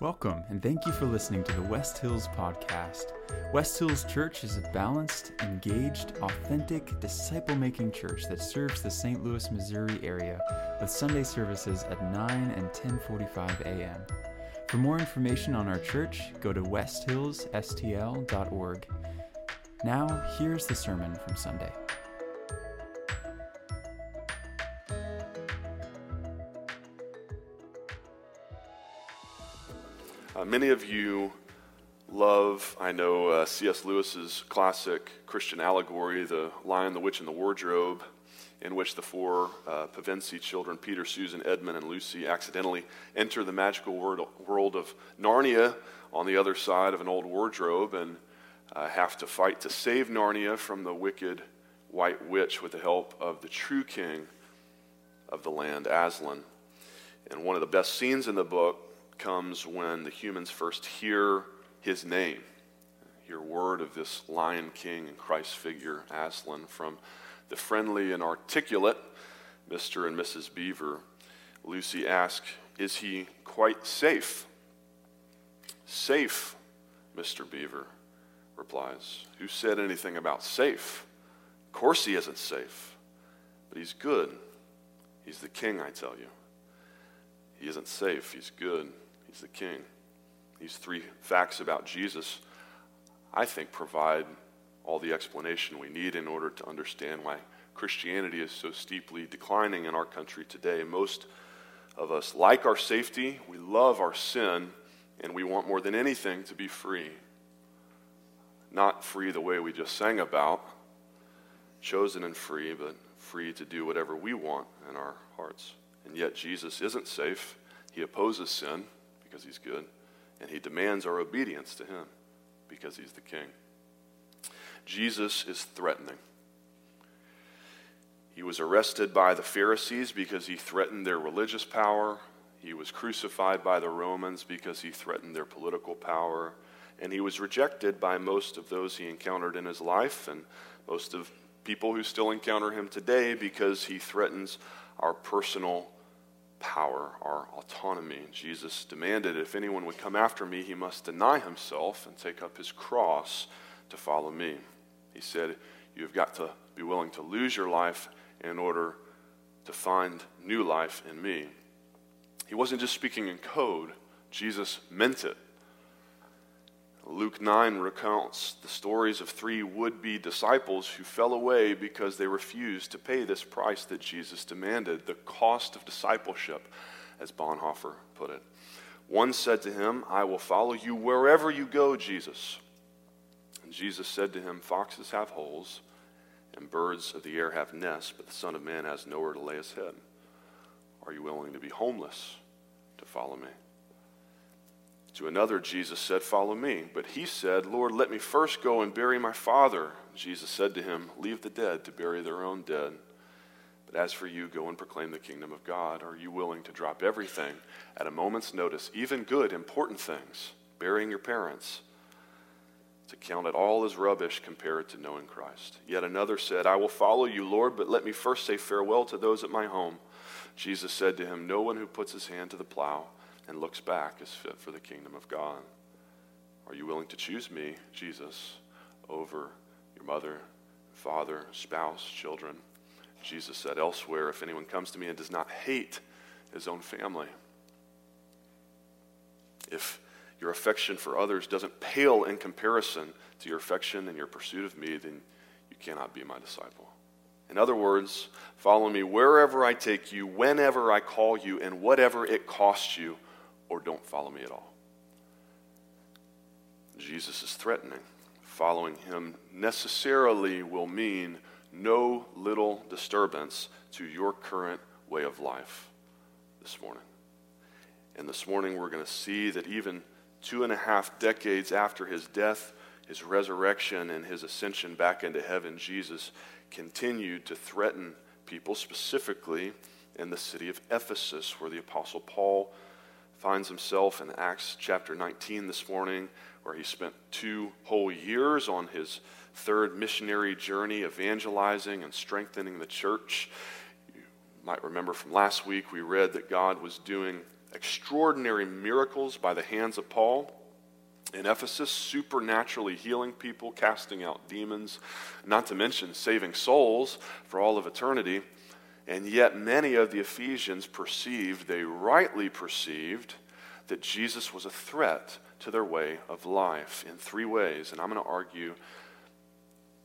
Welcome, and thank you for listening to the West Hills Podcast. West Hills Church is a balanced, engaged, authentic, disciple-making church that serves the St. Louis, Missouri area with Sunday services at 9 and 10:45 a.m. For more information on our church, go to westhillsstl.org. Now, here's the sermon from Sunday. Many of you love, I know, C.S. Lewis's classic Christian allegory, The Lion, the Witch, and the Wardrobe, in which the four Pevensie children, Peter, Susan, Edmund, and Lucy, accidentally enter the magical world of Narnia on the other side of an old wardrobe and have to fight to save Narnia from the wicked white witch with the help of the true king of the land, Aslan. And one of the best scenes in the book comes when the humans first hear his name, hear word of this lion king and Christ figure, Aslan, from the friendly and articulate Mr. and Mrs. Beaver. Lucy asks, "Is he quite safe?" "Safe," Mr. Beaver replies. "Who said anything about safe? Of course he isn't safe, but he's good. He's the king, I tell you. He isn't safe, he's good. He's the king." These three facts about Jesus, I think, provide all the explanation we need in order to understand why Christianity is so steeply declining in our country today. Most of us like our safety, we love our sin, and we want more than anything to be free. Not free the way we just sang about, chosen and free, but free to do whatever we want in our hearts. And yet Jesus isn't safe. He opposes sin because he's good, and he demands our obedience to him because he's the king. Jesus is threatening. He was arrested by the Pharisees because he threatened their religious power. He was crucified by the Romans because he threatened their political power. And he was rejected by most of those he encountered in his life and most of people who still encounter him today because he threatens our personal power, our autonomy. Jesus demanded, "If anyone would come after me, he must deny himself and take up his cross to follow me." He said, "You've got to be willing to lose your life in order to find new life in me." He wasn't just speaking in code. Jesus meant it. Luke 9 recounts the stories of three would-be disciples who fell away because they refused to pay this price that Jesus demanded, the cost of discipleship, as Bonhoeffer put it. One said to him, "I will follow you wherever you go, Jesus." And Jesus said to him, "Foxes have holes, and birds of the air have nests, but the Son of Man has nowhere to lay his head. Are you willing to be homeless to follow me?" To another, Jesus said, "Follow me." But he said, "Lord, let me first go and bury my father." Jesus said to him, "Leave the dead to bury their own dead. But as for you, go and proclaim the kingdom of God." Are you willing to drop everything at a moment's notice, even good, important things, burying your parents, to count it all as rubbish compared to knowing Christ? Yet another said, "I will follow you, Lord, but let me first say farewell to those at my home." Jesus said to him, "No one who puts his hand to the plow and looks back is fit for the kingdom of God." Are you willing to choose me, Jesus, over your mother, father, spouse, children? Jesus said elsewhere, "If anyone comes to me and does not hate his own family," if your affection for others doesn't pale in comparison to your affection and your pursuit of me, then you cannot be my disciple. In other words, follow me wherever I take you, whenever I call you, and whatever it costs you, or don't follow me at all. Jesus is threatening. Following him necessarily will mean no little disturbance to your current way of life this morning. And this morning we're going to see that even 2.5 decades after his death, his resurrection, and his ascension back into heaven, Jesus continued to threaten people, specifically in the city of Ephesus, where the Apostle Paul finds himself in Acts chapter 19 this morning, where he spent 2 whole years on his 3rd missionary journey evangelizing and strengthening the church. You might remember from last week we read that God was doing extraordinary miracles by the hands of Paul in Ephesus, supernaturally healing people, casting out demons, not to mention saving souls for all of eternity. And yet many of the Ephesians perceived, they rightly perceived, that Jesus was a threat to their way of life in three ways. And I'm going to argue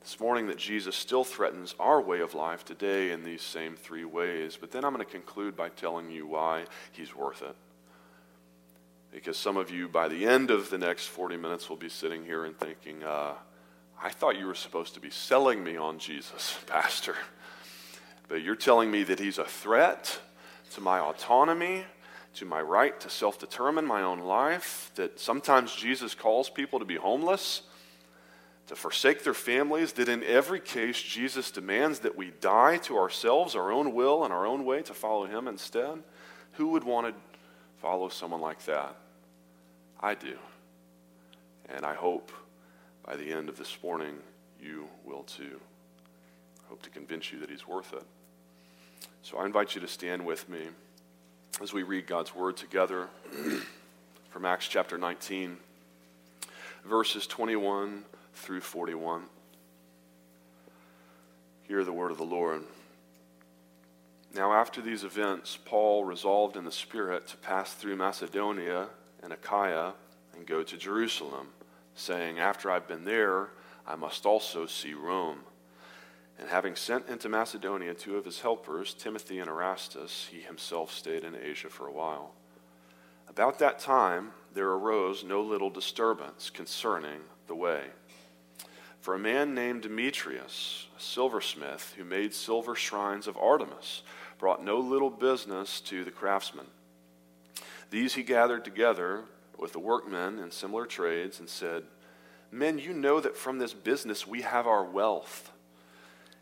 this morning that Jesus still threatens our way of life today in these same three ways. But then I'm going to conclude by telling you why he's worth it. Because some of you, by the end of the next 40 minutes, will be sitting here and thinking, I thought you were supposed to be selling me on Jesus, Pastor. But you're telling me that he's a threat to my autonomy, to my right to self-determine my own life, that sometimes Jesus calls people to be homeless, to forsake their families, that in every case Jesus demands that we die to ourselves, our own will, and our own way to follow him instead. Who would want to follow someone like that? I do. And I hope by the end of this morning you will too. I hope to convince you that he's worth it. So I invite you to stand with me as we read God's word together from Acts chapter 19, verses 21 through 41. Hear the word of the Lord. Now after these events, Paul resolved in the Spirit to pass through Macedonia and Achaia and go to Jerusalem, saying, "After I've been there, I must also see Rome." And having sent into Macedonia two of his helpers, Timothy and Erastus, he himself stayed in Asia for a while. About that time, there arose no little disturbance concerning the way. For a man named Demetrius, a silversmith who made silver shrines of Artemis, brought no little business to the craftsmen. These he gathered together with the workmen in similar trades and said, "Men, you know that from this business we have our wealth.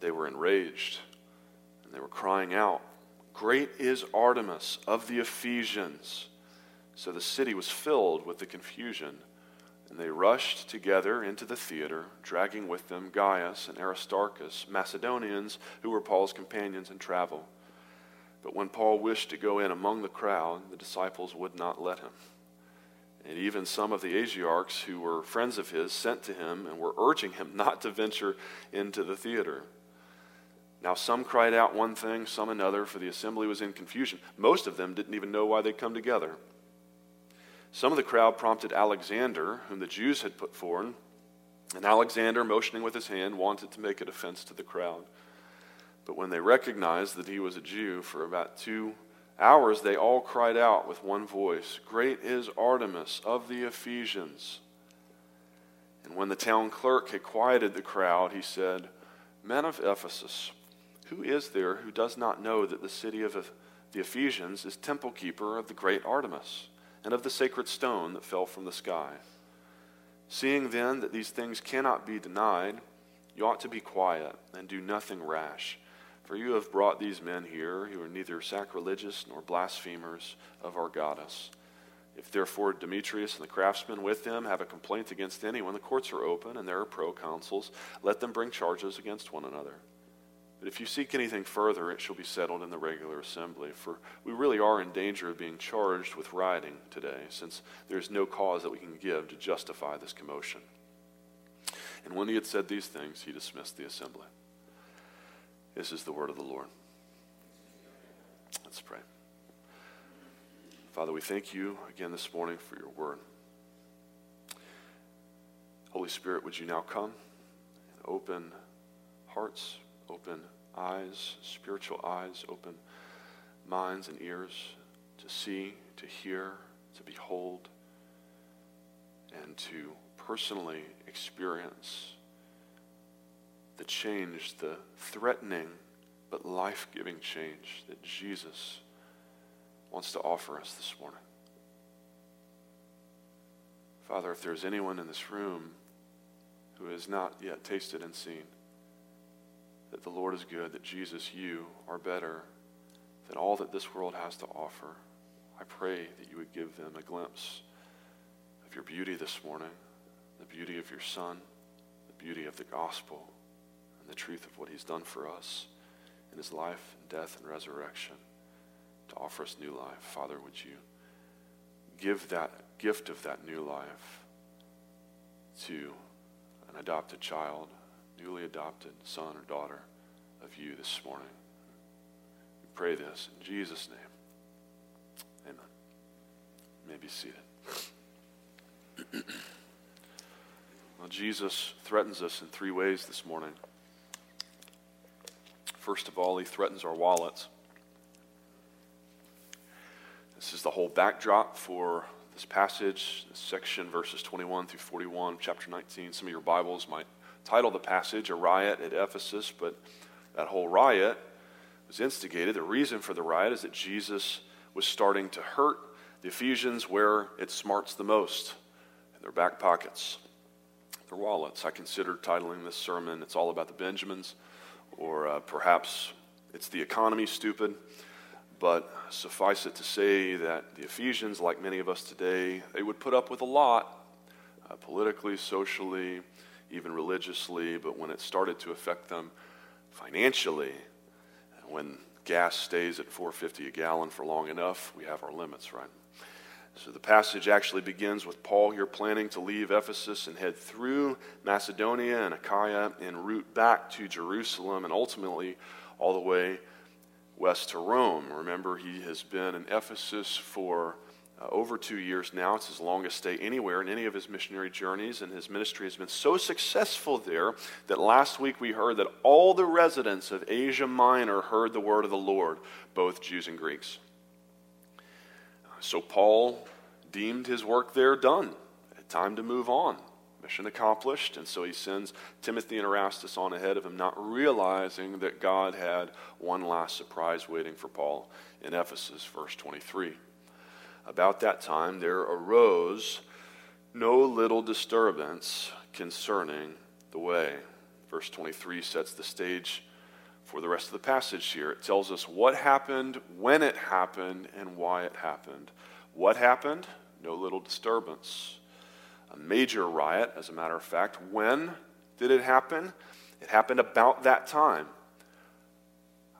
they were enraged, and they were crying out, "Great is Artemis of the Ephesians!" So the city was filled with the confusion, and they rushed together into the theater, dragging with them Gaius and Aristarchus, Macedonians who were Paul's companions in travel. But when Paul wished to go in among the crowd, the disciples would not let him. And even some of the Asiarchs who were friends of his sent to him and were urging him not to venture into the theater. Now some cried out one thing, some another, for the assembly was in confusion. Most of them didn't even know why they'd come together. Some of the crowd prompted Alexander, whom the Jews had put forward, and Alexander, motioning with his hand, wanted to make a defense to the crowd. But when they recognized that he was a Jew, for about 2 hours they all cried out with one voice, "Great is Artemis of the Ephesians." And when the town clerk had quieted the crowd, he said, "Men of Ephesus, who is there who does not know that the city of the Ephesians is temple keeper of the great Artemis and of the sacred stone that fell from the sky? Seeing then that these things cannot be denied, you ought to be quiet and do nothing rash, for you have brought these men here who are neither sacrilegious nor blasphemers of our goddess. If therefore Demetrius and the craftsmen with them have a complaint against anyone, the courts are open and there are proconsuls. Let them bring charges against one another. But if you seek anything further, it shall be settled in the regular assembly, for we really are in danger of being charged with rioting today, since there is no cause that we can give to justify this commotion." And when he had said these things, he dismissed the assembly. This is the word of the Lord. Let's pray. Father, we thank you again this morning for your word. Holy Spirit, would you now come and open hearts, open eyes, spiritual eyes, open minds and ears to see, to hear, to behold, and to personally experience the change, the threatening but life-giving change that Jesus wants to offer us this morning. Father, if there's anyone in this room who has not yet tasted and seen that the Lord is good, that Jesus, you are better than all that this world has to offer, I pray that you would give them a glimpse of your beauty this morning, the beauty of your Son, the beauty of the gospel, and the truth of what he's done for us in his life and death and resurrection to offer us new life. Father, would you give that gift of that new life to an adopted child, newly adopted son or daughter of you this morning. We pray this in Jesus' name. Amen. You may be seated. Well, Jesus threatens us in three ways this morning. First of all, he threatens our wallets. This is the whole backdrop for this passage, this section, verses 21 through 41, chapter 19. Some of your Bibles might title the passage, A Riot at Ephesus, but that whole riot was instigated. The reason for the riot is that Jesus was starting to hurt the Ephesians where it smarts the most, in their back pockets, their wallets. I considered titling this sermon, It's All About the Benjamins, or perhaps It's the Economy, Stupid. But suffice it to say that the Ephesians, like many of us today, they would put up with a lot, politically, socially, even religiously, but when it started to affect them financially, when gas stays at $4.50 a gallon for long enough, we have our limits, right? So the passage actually begins with Paul here planning to leave Ephesus and head through Macedonia and Achaia en route back to Jerusalem and ultimately all the way west to Rome. Remember, he has been in Ephesus for over 2 years now. It's his longest stay anywhere in any of his missionary journeys, and his ministry has been so successful there that last week we heard that all the residents of Asia Minor heard the word of the Lord, both Jews and Greeks. So Paul deemed his work there done. Time to move on. Mission accomplished, and so he sends Timothy and Erastus on ahead of him, not realizing that God had one last surprise waiting for Paul in Ephesus, verse 23. About that time there arose no little disturbance concerning the way. Verse 23 sets the stage for the rest of the passage here. It tells us what happened, when it happened, and why it happened. What happened? No little disturbance. A major riot, as a matter of fact. When did it happen? It happened about that time.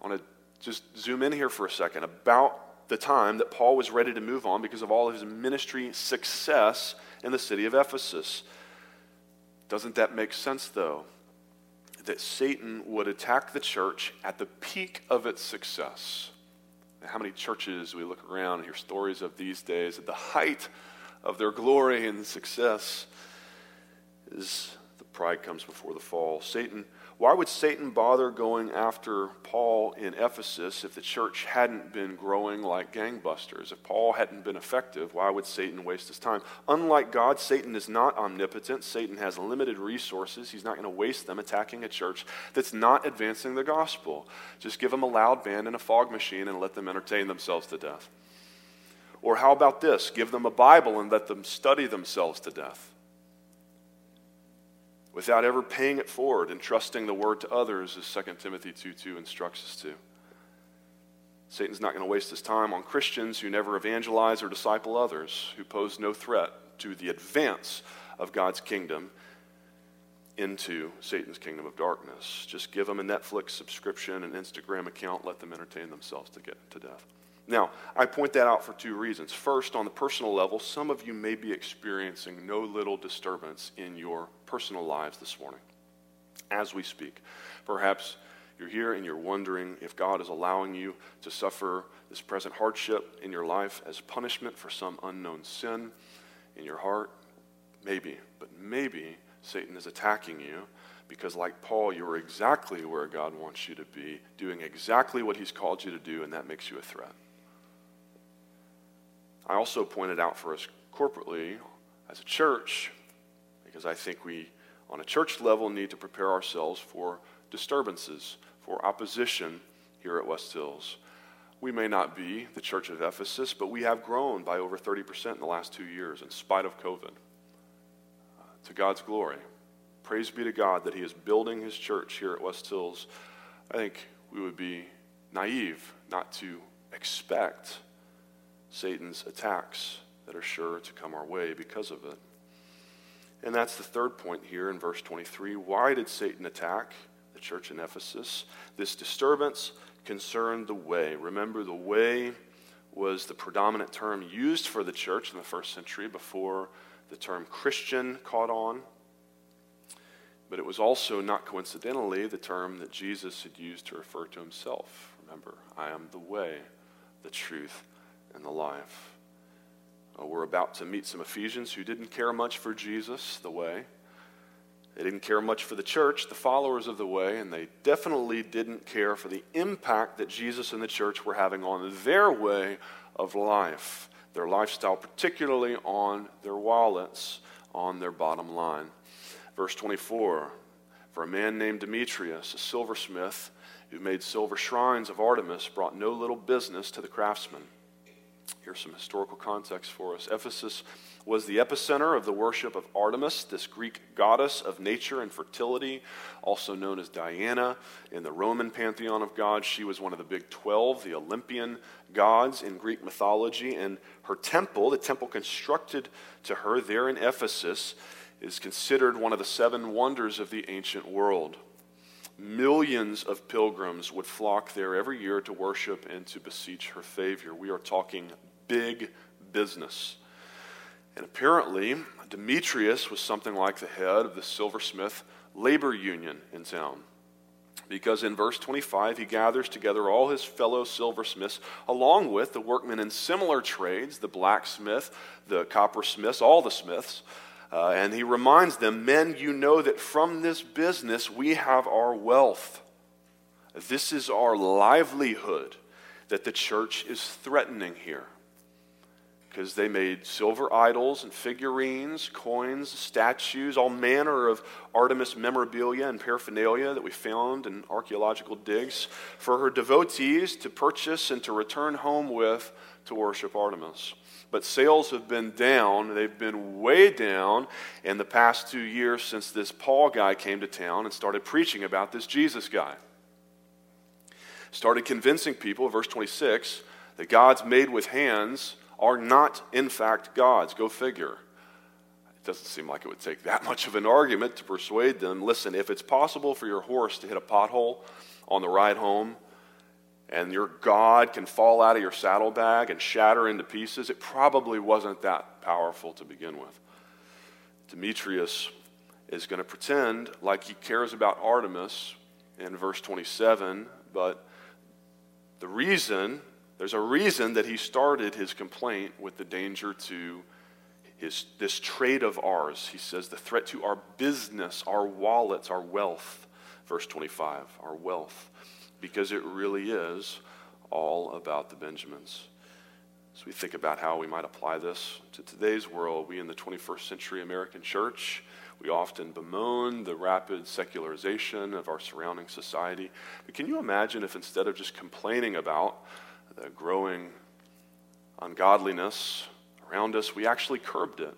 I want to just zoom in here for a second. About the time that Paul was ready to move on because of all of his ministry success in the city of Ephesus. Doesn't that make sense, though? That Satan would attack the church at the peak of its success. Now, how many churches we look around and hear stories of these days at the height of their glory and success is the pride comes before the fall. Satan, why would Satan bother going after Paul in Ephesus if the church hadn't been growing like gangbusters? If Paul hadn't been effective, why would Satan waste his time? Unlike God, Satan is not omnipotent. Satan has limited resources. He's not going to waste them attacking a church that's not advancing the gospel. Just give them a loud band and a fog machine and let them entertain themselves to death. Or how about this? Give them a Bible and let them study themselves to death without ever paying it forward and trusting the word to others, as 2 Timothy 2:2 instructs us to. Satan's not going to waste his time on Christians who never evangelize or disciple others, who pose no threat to the advance of God's kingdom into Satan's kingdom of darkness. Just give them a Netflix subscription, an Instagram account, let them entertain themselves to death. Now, I point that out for two reasons. First, on the personal level, some of you may be experiencing no little disturbance in your personal lives this morning, as we speak. Perhaps you're here and you're wondering if God is allowing you to suffer this present hardship in your life as punishment for some unknown sin in your heart. Maybe, but maybe Satan is attacking you because like Paul, you are exactly where God wants you to be, doing exactly what he's called you to do, and that makes you a threat. I also pointed out for us corporately as a church, because I think we, on a church level, need to prepare ourselves for disturbances, for opposition here at West Hills. We may not be the Church of Ephesus, but we have grown by over 30% in the last 2 years in spite of COVID. to God's glory. Praise be to God that he is building his church here at West Hills. I think we would be naive not to expect Satan's attacks that are sure to come our way because of it. And that's the third point here in verse 23. Why did Satan attack the church in Ephesus? This disturbance concerned the way. Remember, the way was the predominant term used for the church in the first century before the term Christian caught on. But it was also, not coincidentally, the term that Jesus had used to refer to himself. Remember, I am the way, the truth, and the life. We're about to meet some Ephesians who didn't care much for Jesus, the way. They didn't care much for the church, the followers of the way, and they definitely didn't care for the impact that Jesus and the church were having on their way of life, their lifestyle, particularly on their wallets, on their bottom line. Verse 24, for a man named Demetrius, a silversmith who made silver shrines of Artemis, brought no little business to the craftsmen. Here's some historical context for us. Ephesus was the epicenter of the worship of Artemis, this Greek goddess of nature and fertility, also known as Diana. In the Roman pantheon of gods, she was one of the big 12, the Olympian gods in Greek mythology. And her temple, the temple constructed to her there in Ephesus, is considered one of the seven wonders of the ancient world. Millions of pilgrims would flock there every year to worship and to beseech her favor. We are talking big business. And apparently, Demetrius was something like the head of the silversmith labor union in town. Because in verse 25, he gathers together all his fellow silversmiths, along with the workmen in similar trades, the blacksmith, the coppersmiths, all the smiths. And he reminds them, men, you know that from this business we have our wealth. This is our livelihood that the church is threatening here. Because they made silver idols and figurines, coins, statues, all manner of Artemis memorabilia and paraphernalia that we found in archaeological digs for her devotees to purchase and to return home with to worship Artemis. But sales have been down. They've been way down in the past 2 years since this Paul guy came to town and started preaching about this Jesus guy. Started convincing people, verse 26, that gods made with hands are not, in fact, gods. Go figure. It doesn't seem like it would take that much of an argument to persuade them. Listen, if it's possible for your horse to hit a pothole on the ride home, and your God can fall out of your saddlebag and shatter into pieces, it probably wasn't that powerful to begin with. Demetrius is going to pretend like he cares about Artemis in verse 27, but there's a reason that he started his complaint with the danger to this trade of ours. He says the threat to our business, our wallets, our wealth. Verse 25, our wealth. Because it really is all about the Benjamins. As we think about how we might apply this to today's world, we in the 21st century American church, we often bemoan the rapid secularization of our surrounding society. But can you imagine if instead of just complaining about the growing ungodliness around us, we actually curbed it,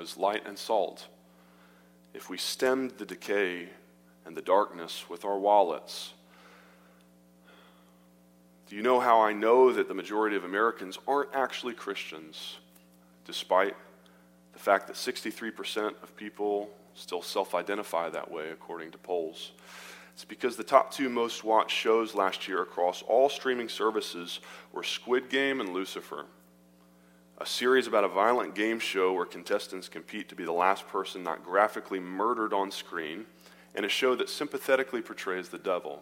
as light and salt? If we stemmed the decay and the darkness with our wallets. Do you know how I know that the majority of Americans aren't actually Christians, despite the fact that 63% of people still self-identify that way, according to polls? It's because the top two most watched shows last year across all streaming services were Squid Game and Lucifer, a series about a violent game show where contestants compete to be the last person not graphically murdered on screen, and a show that sympathetically portrays the devil.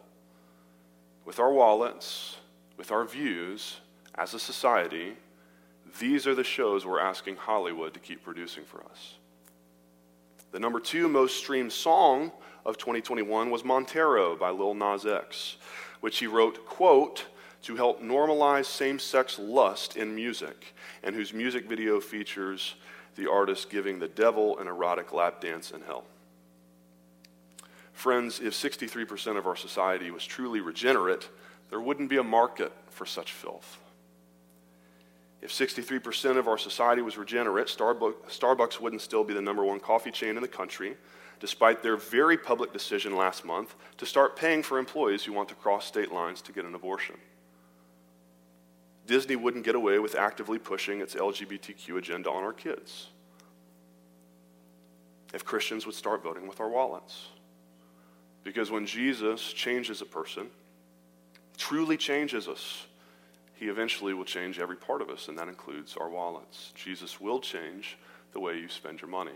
With our wallets, with our views, as a society, these are the shows we're asking Hollywood to keep producing for us. The number 2 most streamed song of 2021 was Montero by Lil Nas X, which he wrote, quote, to help normalize same-sex lust in music, and whose music video features the artist giving the devil an erotic lap dance in hell. Friends, if 63% of our society was truly regenerate, there wouldn't be a market for such filth. If 63% of our society was regenerate, Starbucks wouldn't still be the number one coffee chain in the country, despite their very public decision last month to start paying for employees who want to cross state lines to get an abortion. Disney wouldn't get away with actively pushing its LGBTQ agenda on our kids. If Christians would start voting with our wallets. Because when Jesus changes a person, truly changes us, he eventually will change every part of us, and that includes our wallets. Jesus will change the way you spend your money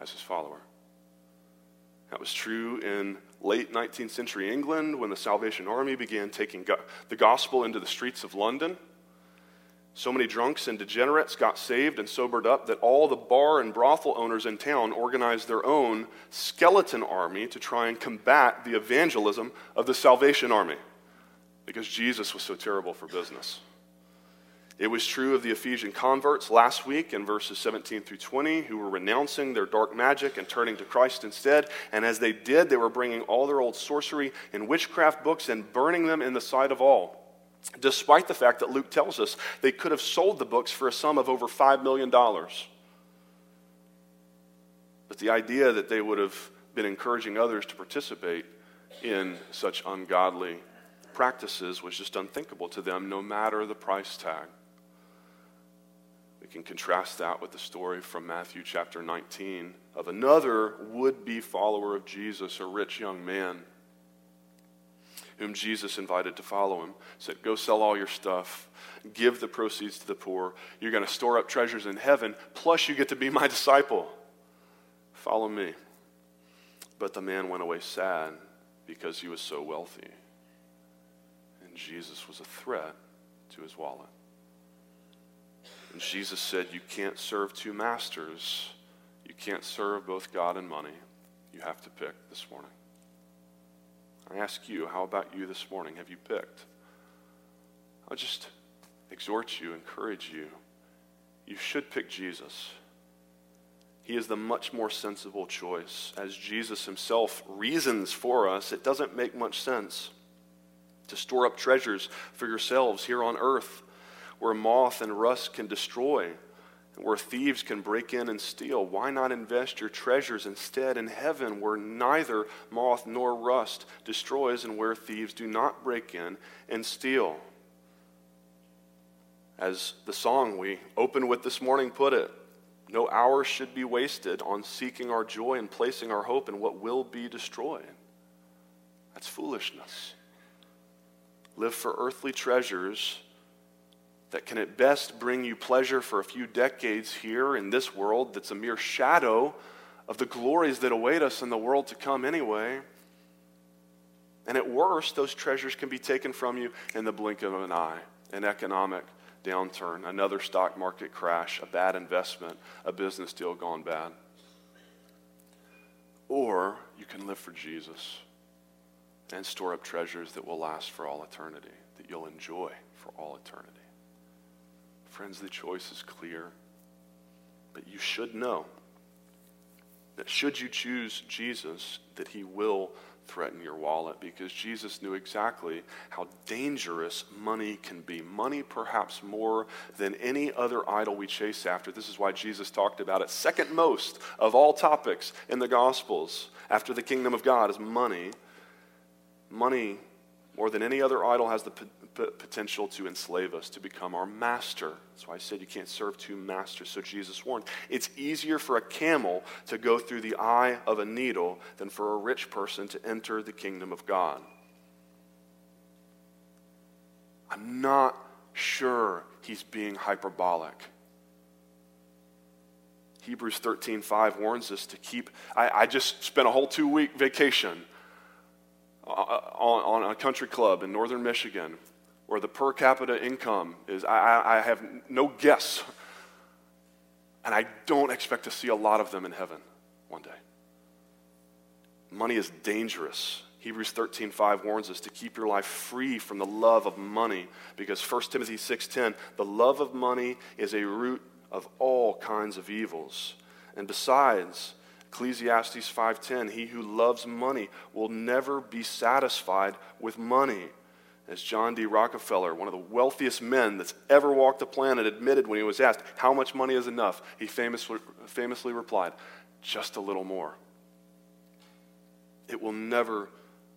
as his follower. That was true in late 19th century England when the Salvation Army began taking the gospel into the streets of London. So many drunks and degenerates got saved and sobered up that all the bar and brothel owners in town organized their own skeleton army to try and combat the evangelism of the Salvation Army because Jesus was so terrible for business. It was true of the Ephesian converts last week in verses 17 through 20 who were renouncing their dark magic and turning to Christ instead. And as they did, they were bringing all their old sorcery and witchcraft books and burning them in the sight of all. Despite the fact that Luke tells us they could have sold the books for a sum of over $5 million. But the idea that they would have been encouraging others to participate in such ungodly practices was just unthinkable to them, no matter the price tag. We can contrast that with the story from Matthew chapter 19 of another would-be follower of Jesus, a rich young man, whom Jesus invited to follow him, said, "Go sell all your stuff, give the proceeds to the poor, you're going to store up treasures in heaven, plus you get to be my disciple. Follow me." But the man went away sad because he was so wealthy. And Jesus was a threat to his wallet. And Jesus said, "You can't serve two masters. You can't serve both God and money. You have to pick this morning." I ask you, how about you this morning? Have you picked? I'll just exhort you, encourage you. You should pick Jesus. He is the much more sensible choice. As Jesus himself reasons for us, it doesn't make much sense to store up treasures for yourselves here on earth, where moth and rust can destroy, and where thieves can break in and steal. Why not invest your treasures instead in heaven, where neither moth nor rust destroys and where thieves do not break in and steal? As the song we opened with this morning put it, no hour should be wasted on seeking our joy and placing our hope in what will be destroyed. That's foolishness. Live for earthly treasures that can at best bring you pleasure for a few decades here in this world that's a mere shadow of the glories that await us in the world to come anyway. And at worst, those treasures can be taken from you in the blink of an eye, an economic downturn, another stock market crash, a bad investment, a business deal gone bad. Or you can live for Jesus and store up treasures that will last for all eternity, that you'll enjoy for all eternity. Friends, the choice is clear, but you should know that should you choose Jesus, that he will threaten your wallet, because Jesus knew exactly how dangerous money can be. Money, perhaps more than any other idol we chase after. This is why Jesus talked about it second most of all topics in the Gospels after the kingdom of God is money. Money, more than any other idol, has the potential to enslave us, to become our master. That's why I said you can't serve two masters. So Jesus warned, it's easier for a camel to go through the eye of a needle than for a rich person to enter the kingdom of God. I'm not sure he's being hyperbolic. Hebrews 13:5 warns us to keep, I just spent a whole 2-week vacation on a country club in northern Michigan, where the per capita income is, I have no guess, and I don't expect to see a lot of them in heaven one day. Money is dangerous. Hebrews 13:5 warns us to keep your life free from the love of money, because 1 Timothy 6:10, the love of money is a root of all kinds of evils. And besides, Ecclesiastes 5:10, he who loves money will never be satisfied with money. As John D. Rockefeller, one of the wealthiest men that's ever walked the planet, admitted when he was asked, how much money is enough? He famously replied, just a little more. It will never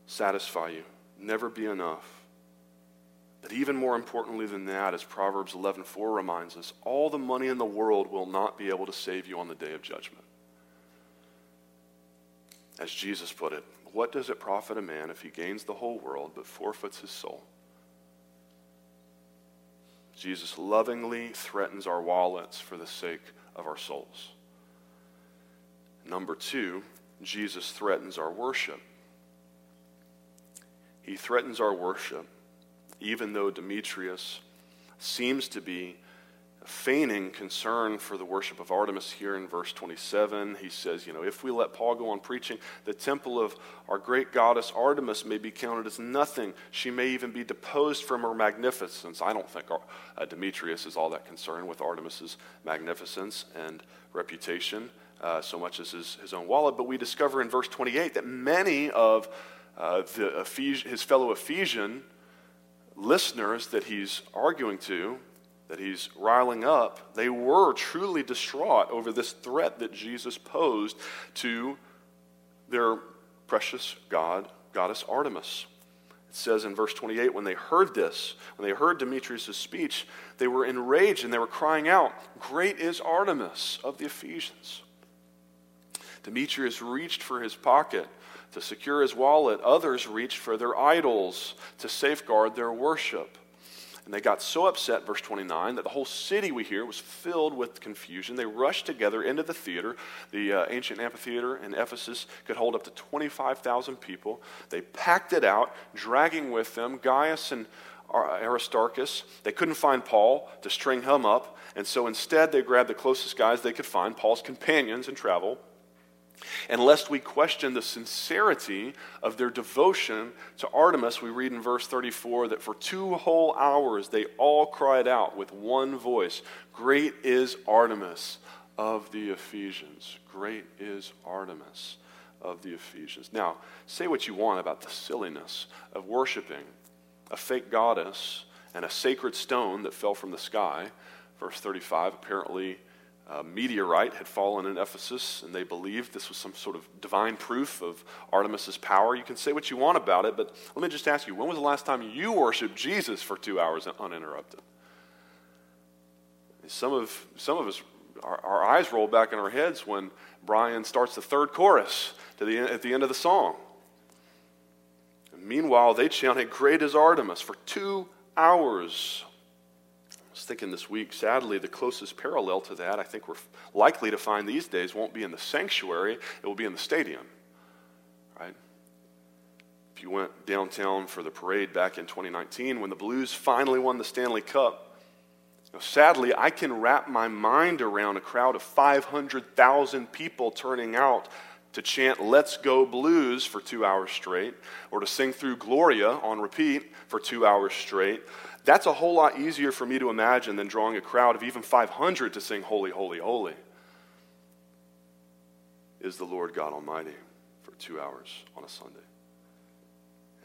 satisfy you, never be enough. But even more importantly than that, as Proverbs 11:4 reminds us, all the money in the world will not be able to save you on the day of judgment. As Jesus put it, what does it profit a man if he gains the whole world but forfeits his soul? Jesus lovingly threatens our wallets for the sake of our souls. Number two, Jesus threatens our worship. He threatens our worship, even though Demetrius seems to be feigning concern for the worship of Artemis here in verse 27. He says, if we let Paul go on preaching, the temple of our great goddess Artemis may be counted as nothing. She may even be deposed from her magnificence. I don't think Demetrius is all that concerned with Artemis's magnificence and reputation so much as his own wallet. But we discover in verse 28 that many of his fellow Ephesian listeners that he's arguing to, that he's riling up, they were truly distraught over this threat that Jesus posed to their precious goddess Artemis. It says in verse 28, when they heard Demetrius' speech, they were enraged and they were crying out, "Great is Artemis of the Ephesians." Demetrius reached for his pocket to secure his wallet. Others reached for their idols to safeguard their worship. And they got so upset, verse 29, that the whole city, we hear, was filled with confusion. They rushed together into the theater. The ancient amphitheater in Ephesus could hold up to 25,000 people. They packed it out, dragging with them Gaius and Aristarchus. They couldn't find Paul to string him up, and so instead they grabbed the closest guys they could find, Paul's companions in travel. And lest we question the sincerity of their devotion to Artemis, we read in verse 34 that for 2 whole hours they all cried out with one voice, "Great is Artemis of the Ephesians. Great is Artemis of the Ephesians." Now, say what you want about the silliness of worshiping a fake goddess and a sacred stone that fell from the sky. Verse 35 apparently a meteorite had fallen in Ephesus, and they believed this was some sort of divine proof of Artemis's power. You can say what you want about it, but let me just ask you, when was the last time you worshiped Jesus for 2 hours uninterrupted? Some of us, our eyes roll back in our heads when Brian starts the 3rd chorus at the end of the song. And meanwhile, they chanted, "Great is Artemis," for 2 hours. I was thinking this week, sadly, the closest parallel to that I think we're likely to find these days won't be in the sanctuary, it will be in the stadium, right? If you went downtown for the parade back in 2019 when the Blues finally won the Stanley Cup, sadly, I can wrap my mind around a crowd of 500,000 people turning out to chant "Let's Go Blues" for 2 hours straight, or to sing through "Gloria" on repeat for 2 hours straight. That's a whole lot easier for me to imagine than drawing a crowd of even 500 to sing "Holy, holy, holy is the Lord God Almighty" for 2 hours on a Sunday.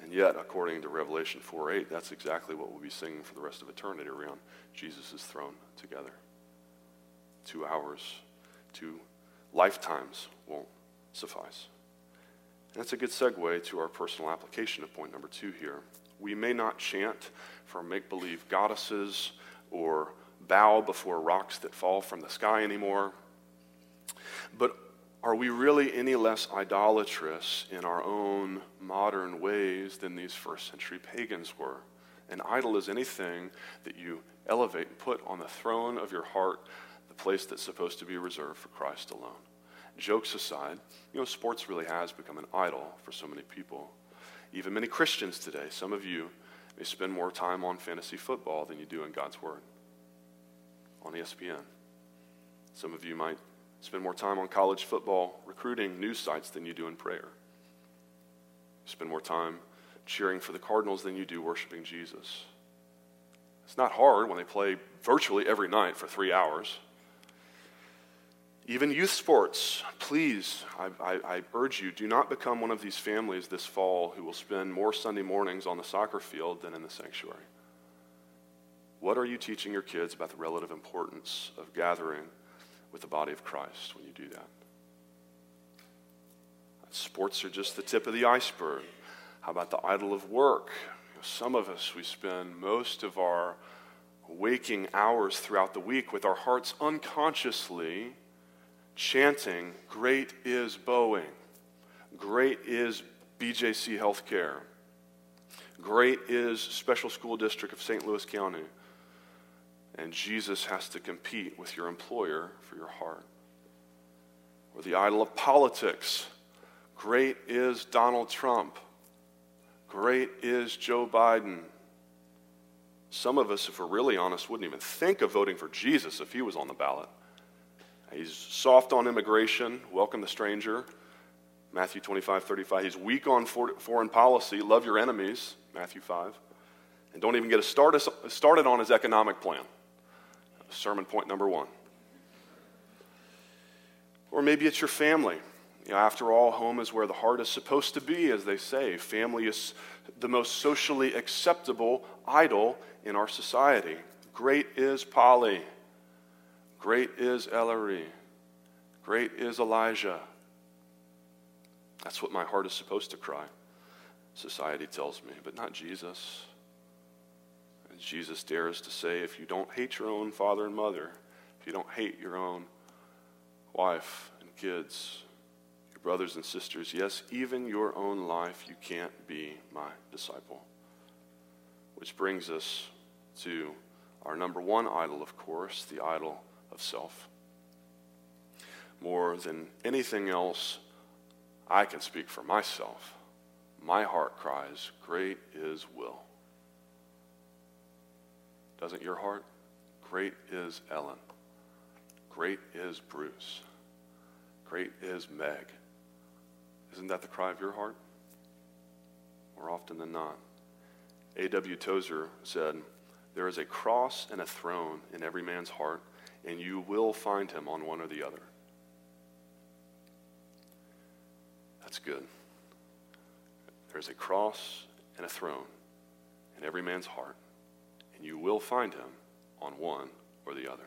And yet, according to Revelation 4:8, that's exactly what we'll be singing for the rest of eternity around Jesus' throne together. 2 hours, 2 lifetimes won't suffice. And that's a good segue to our personal application of point number 2 here. We may not chant for make-believe goddesses or bow before rocks that fall from the sky anymore, but are we really any less idolatrous in our own modern ways than these first-century pagans were? An idol is anything that you elevate and put on the throne of your heart, the place that's supposed to be reserved for Christ alone. Jokes aside, sports really has become an idol for so many people. Even many Christians today, some of you may spend more time on fantasy football than you do in God's Word, on ESPN. Some of you might spend more time on college football recruiting news sites than you do in prayer. Spend more time cheering for the Cardinals than you do worshiping Jesus. It's not hard when they play virtually every night for 3 hours. Even youth sports, please, I urge you, do not become one of these families this fall who will spend more Sunday mornings on the soccer field than in the sanctuary. What are you teaching your kids about the relative importance of gathering with the body of Christ when you do that? Sports are just the tip of the iceberg. How about the idol of work? Some of us, we spend most of our waking hours throughout the week with our hearts unconsciously chanting, great is Boeing, great is BJC Healthcare, great is Special School District of St. Louis County, and Jesus has to compete with your employer for your heart. Or the idol of politics, great is Donald Trump, great is Joe Biden. Some of us, if we're really honest, wouldn't even think of voting for Jesus if he was on the ballot. He's soft on immigration, welcome the stranger, Matthew 25:35. He's weak on foreign policy, love your enemies, Matthew 5. And don't even get us started on his economic plan. Sermon point number 1. Or maybe it's your family. You know, after all, home is where the heart is supposed to be, as they say. Family is the most socially acceptable idol in our society. Great is Polly. Great is Ellery. Great is Elijah. That's what my heart is supposed to cry, society tells me, but not Jesus. And Jesus dares to say, if you don't hate your own father and mother, if you don't hate your own wife and kids, your brothers and sisters, yes, even your own life, you can't be my disciple. Which brings us to our number one idol, of course, the idol of self. More than anything else, I can speak for myself. My heart cries, great is Will. Doesn't your heart? Great is Ellen. Great is Bruce. Great is Meg. Isn't that the cry of your heart? More often than not. A.W. Tozer said, there is a cross and a throne in every man's heart, and you will find him on one or the other. That's good. There's a cross and a throne in every man's heart, and you will find him on one or the other.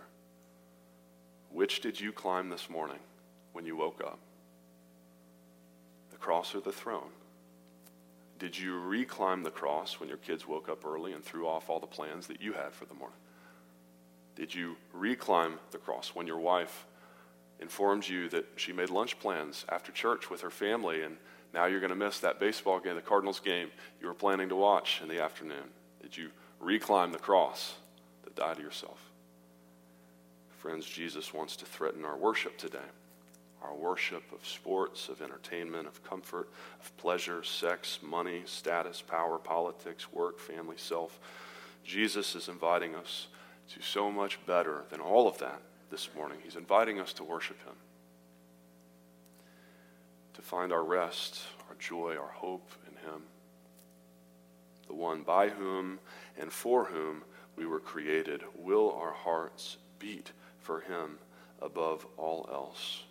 Which did you climb this morning when you woke up? The cross or the throne? Did you reclimb the cross when your kids woke up early and threw off all the plans that you had for the morning? Did you reclimb the cross when your wife informed you that she made lunch plans after church with her family, and now you're going to miss that baseball game, the Cardinals game you were planning to watch in the afternoon? Did you reclimb the cross that died to yourself? Friends, Jesus wants to threaten our worship today. Our worship of sports, of entertainment, of comfort, of pleasure, sex, money, status, power, politics, work, family, self. Jesus is inviting us to so much better than all of that. This morning, he's inviting us to worship him, to find our rest, our joy, our hope in him, the one by whom and for whom we were created. Will our hearts beat for him above all else?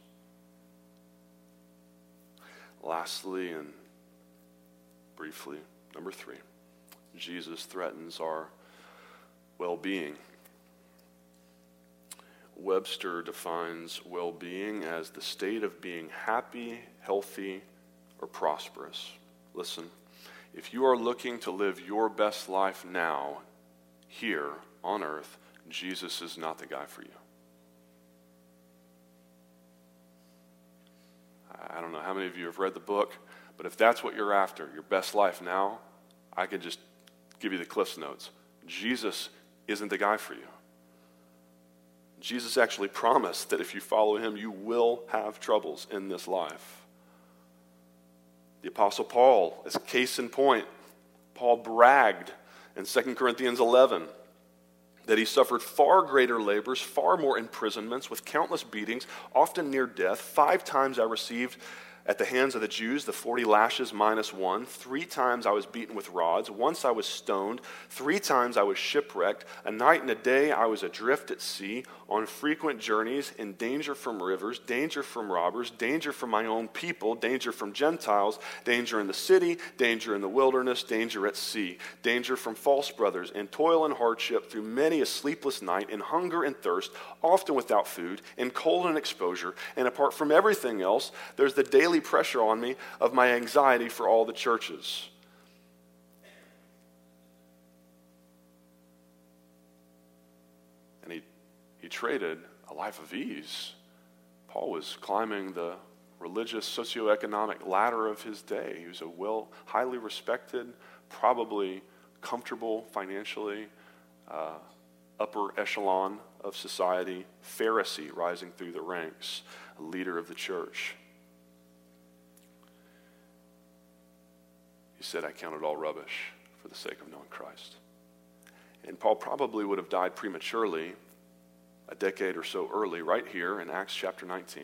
Lastly and briefly, number 3, Jesus threatens our well-being. Webster defines well-being as the state of being happy, healthy, or prosperous. Listen, if you are looking to live your best life now, here on earth, Jesus is not the guy for you. I don't know how many of you have read the book, but if that's what you're after, your best life now, I could just give you the Cliff's Notes. Jesus isn't the guy for you. Jesus actually promised that if you follow him, you will have troubles in this life. The Apostle Paul is case in point. Paul bragged in 2 Corinthians 11 that he suffered far greater labors, far more imprisonments, with countless beatings, often near death. 5 times I received At the hands of the Jews, the 40 lashes minus one. 3 times I was beaten with rods. Once I was stoned. 3 times I was shipwrecked. A night and a day I was adrift at sea, on frequent journeys, in danger from rivers, danger from robbers, danger from my own people, danger from Gentiles, danger in the city, danger in the wilderness, danger at sea, danger from false brothers, in toil and hardship, through many a sleepless night, in hunger and thirst, often without food, in cold and exposure, and apart from everything else, there's the daily pressure on me of my anxiety for all the churches. And he traded a life of ease. Paul was climbing the religious socioeconomic ladder of his day. He was a highly respected, probably comfortable financially, upper echelon of society, Pharisee rising through the ranks, a leader of the church. He said, I count it all rubbish for the sake of knowing Christ. And Paul probably would have died prematurely a decade or so early, right here in Acts chapter 19,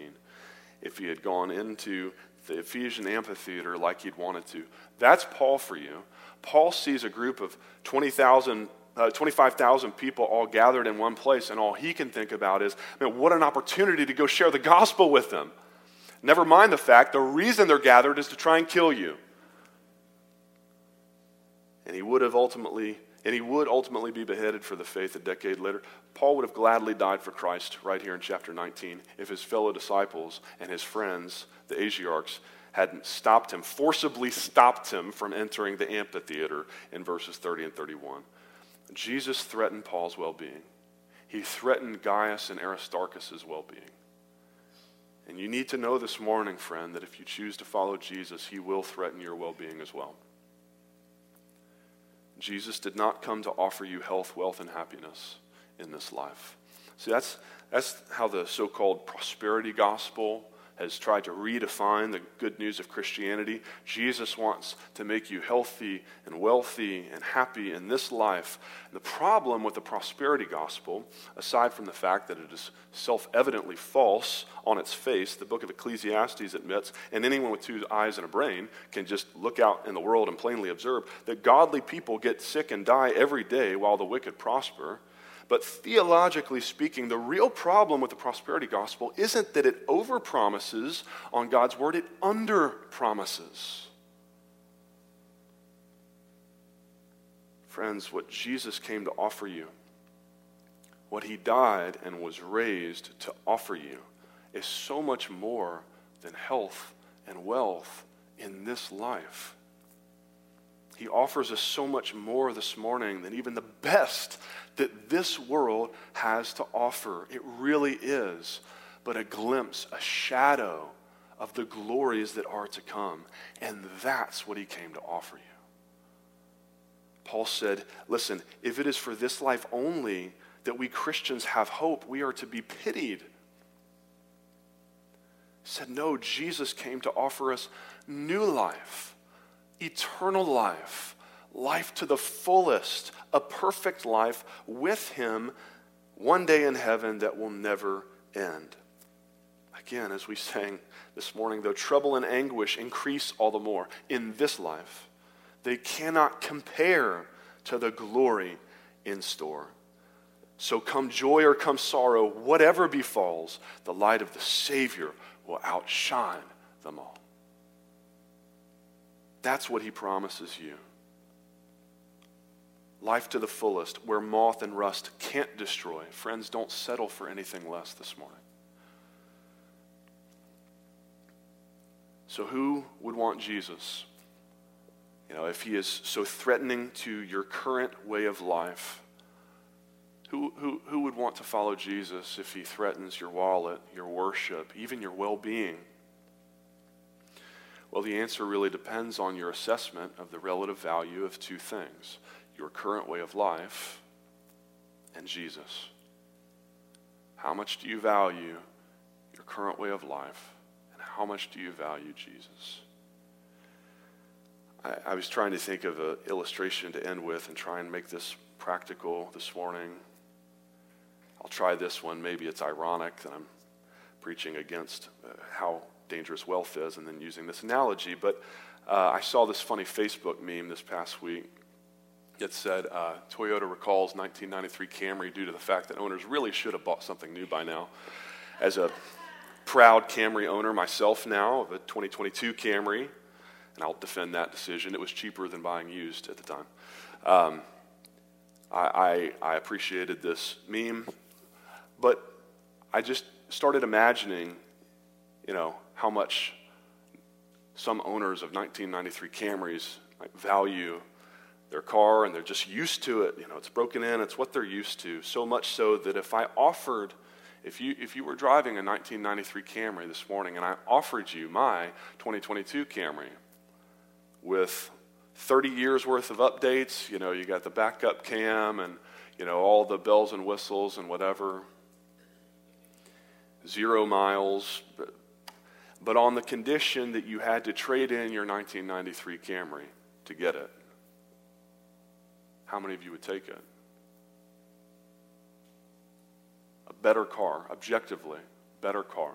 if he had gone into the Ephesian amphitheater like he'd wanted to. That's Paul for you. Paul sees a group of 25,000 people all gathered in one place, and all he can think about is, man, what an opportunity to go share the gospel with them. Never mind the fact, the reason they're gathered is to try and kill you. And he would ultimately be beheaded for the faith a decade later. Paul would have gladly died for Christ right here in chapter 19 if his fellow disciples and his friends, the Asiarchs, hadn't forcibly stopped him from entering the amphitheater in verses 30 and 31. Jesus threatened Paul's well-being. He threatened Gaius and Aristarchus' well-being. And you need to know this morning, friend, that if you choose to follow Jesus, he will threaten your well-being as well. Jesus did not come to offer you health, wealth, and happiness in this life. See, that's how the so-called prosperity gospel has tried to redefine the good news of Christianity. Jesus wants to make you healthy and wealthy and happy in this life. The problem with the prosperity gospel, aside from the fact that it is self-evidently false on its face, the book of Ecclesiastes admits, and anyone with 2 eyes and a brain can just look out in the world and plainly observe, that godly people get sick and die every day while the wicked prosper. But theologically speaking, the real problem with the prosperity gospel isn't that it overpromises on God's word, it underpromises. Friends, what Jesus came to offer you, what he died and was raised to offer you, is so much more than health and wealth in this life. He offers us so much more this morning than even the best that this world has to offer. It really is, but a glimpse, a shadow of the glories that are to come. And that's what he came to offer you. Paul said, listen, if it is for this life only that we Christians have hope, we are to be pitied. He said, no, Jesus came to offer us new life. Eternal life, life to the fullest, a perfect life with him one day in heaven that will never end. Again, as we sang this morning, though trouble and anguish increase all the more in this life, they cannot compare to the glory in store. So come joy or come sorrow, whatever befalls, the light of the Savior will outshine them all. That's what he promises you. Life to the fullest, where moth and rust can't destroy. Friends, don't settle for anything less this morning. So who would want Jesus? You know, if he is so threatening to your current way of life, who would want to follow Jesus if he threatens your wallet, your worship, even your well-being? Well, the answer really depends on your assessment of the relative value of 2 things, your current way of life and Jesus. How much do you value your current way of life, and how much do you value Jesus? I was trying to think of an illustration to end with and try and make this practical this morning. I'll try this one. Maybe it's ironic that I'm preaching against how dangerous wealth is, and then using this analogy. But I saw this funny Facebook meme this past week. It said, Toyota recalls 1993 Camry due to the fact that owners really should have bought something new by now. As a proud Camry owner myself now of a 2022 Camry, and I'll defend that decision, it was cheaper than buying used at the time. I appreciated this meme, but I just started imagining, how much some owners of 1993 Camrys value their car, and they're just used to it. It's broken in, it's what they're used to, so much so that if you were driving a 1993 Camry this morning and I offered you my 2022 Camry with 30 years worth of updates, you got the backup cam and, all the bells and whistles and whatever, 0 miles, but on the condition that you had to trade in your 1993 Camry to get it, how many of you would take it? A better car, objectively, better car.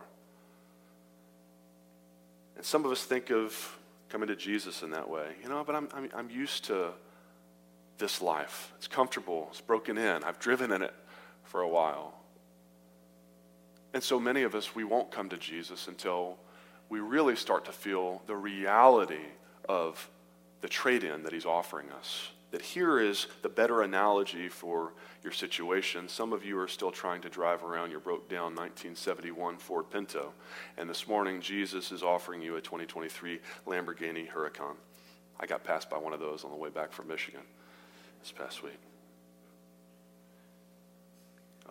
And some of us think of coming to Jesus in that way. But I'm used to this life. It's comfortable. It's broken in. I've driven in it for a while. And so many of us, we won't come to Jesus until we really start to feel the reality of the trade-in that he's offering us. That here is the better analogy for your situation. Some of you are still trying to drive around your broke-down 1971 Ford Pinto, and this morning Jesus is offering you a 2023 Lamborghini Huracan. I got passed by one of those on the way back from Michigan this past week.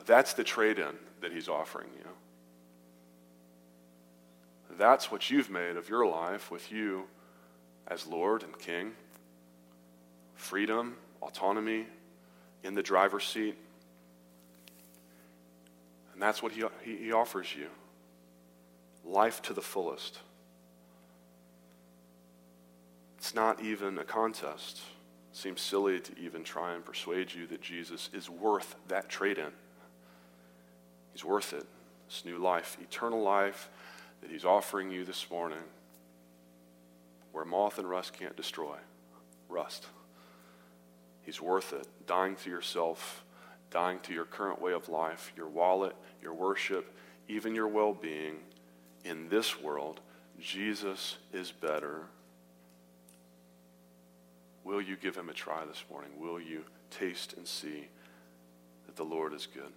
That's the trade-in that he's offering you. That's what you've made of your life with you as Lord and King. Freedom, autonomy, in the driver's seat. And that's what he offers you. Life to the fullest. It's not even a contest. It seems silly to even try and persuade you that Jesus is worth that trade-in. He's worth it. This new life, eternal life that he's offering you this morning, where moth and rust can't destroy. Rust. He's worth it, dying to yourself, dying to your current way of life, your wallet, your worship, even your well-being in this world. Jesus is better. Will you give him a try this morning? Will you taste and see that the Lord is good?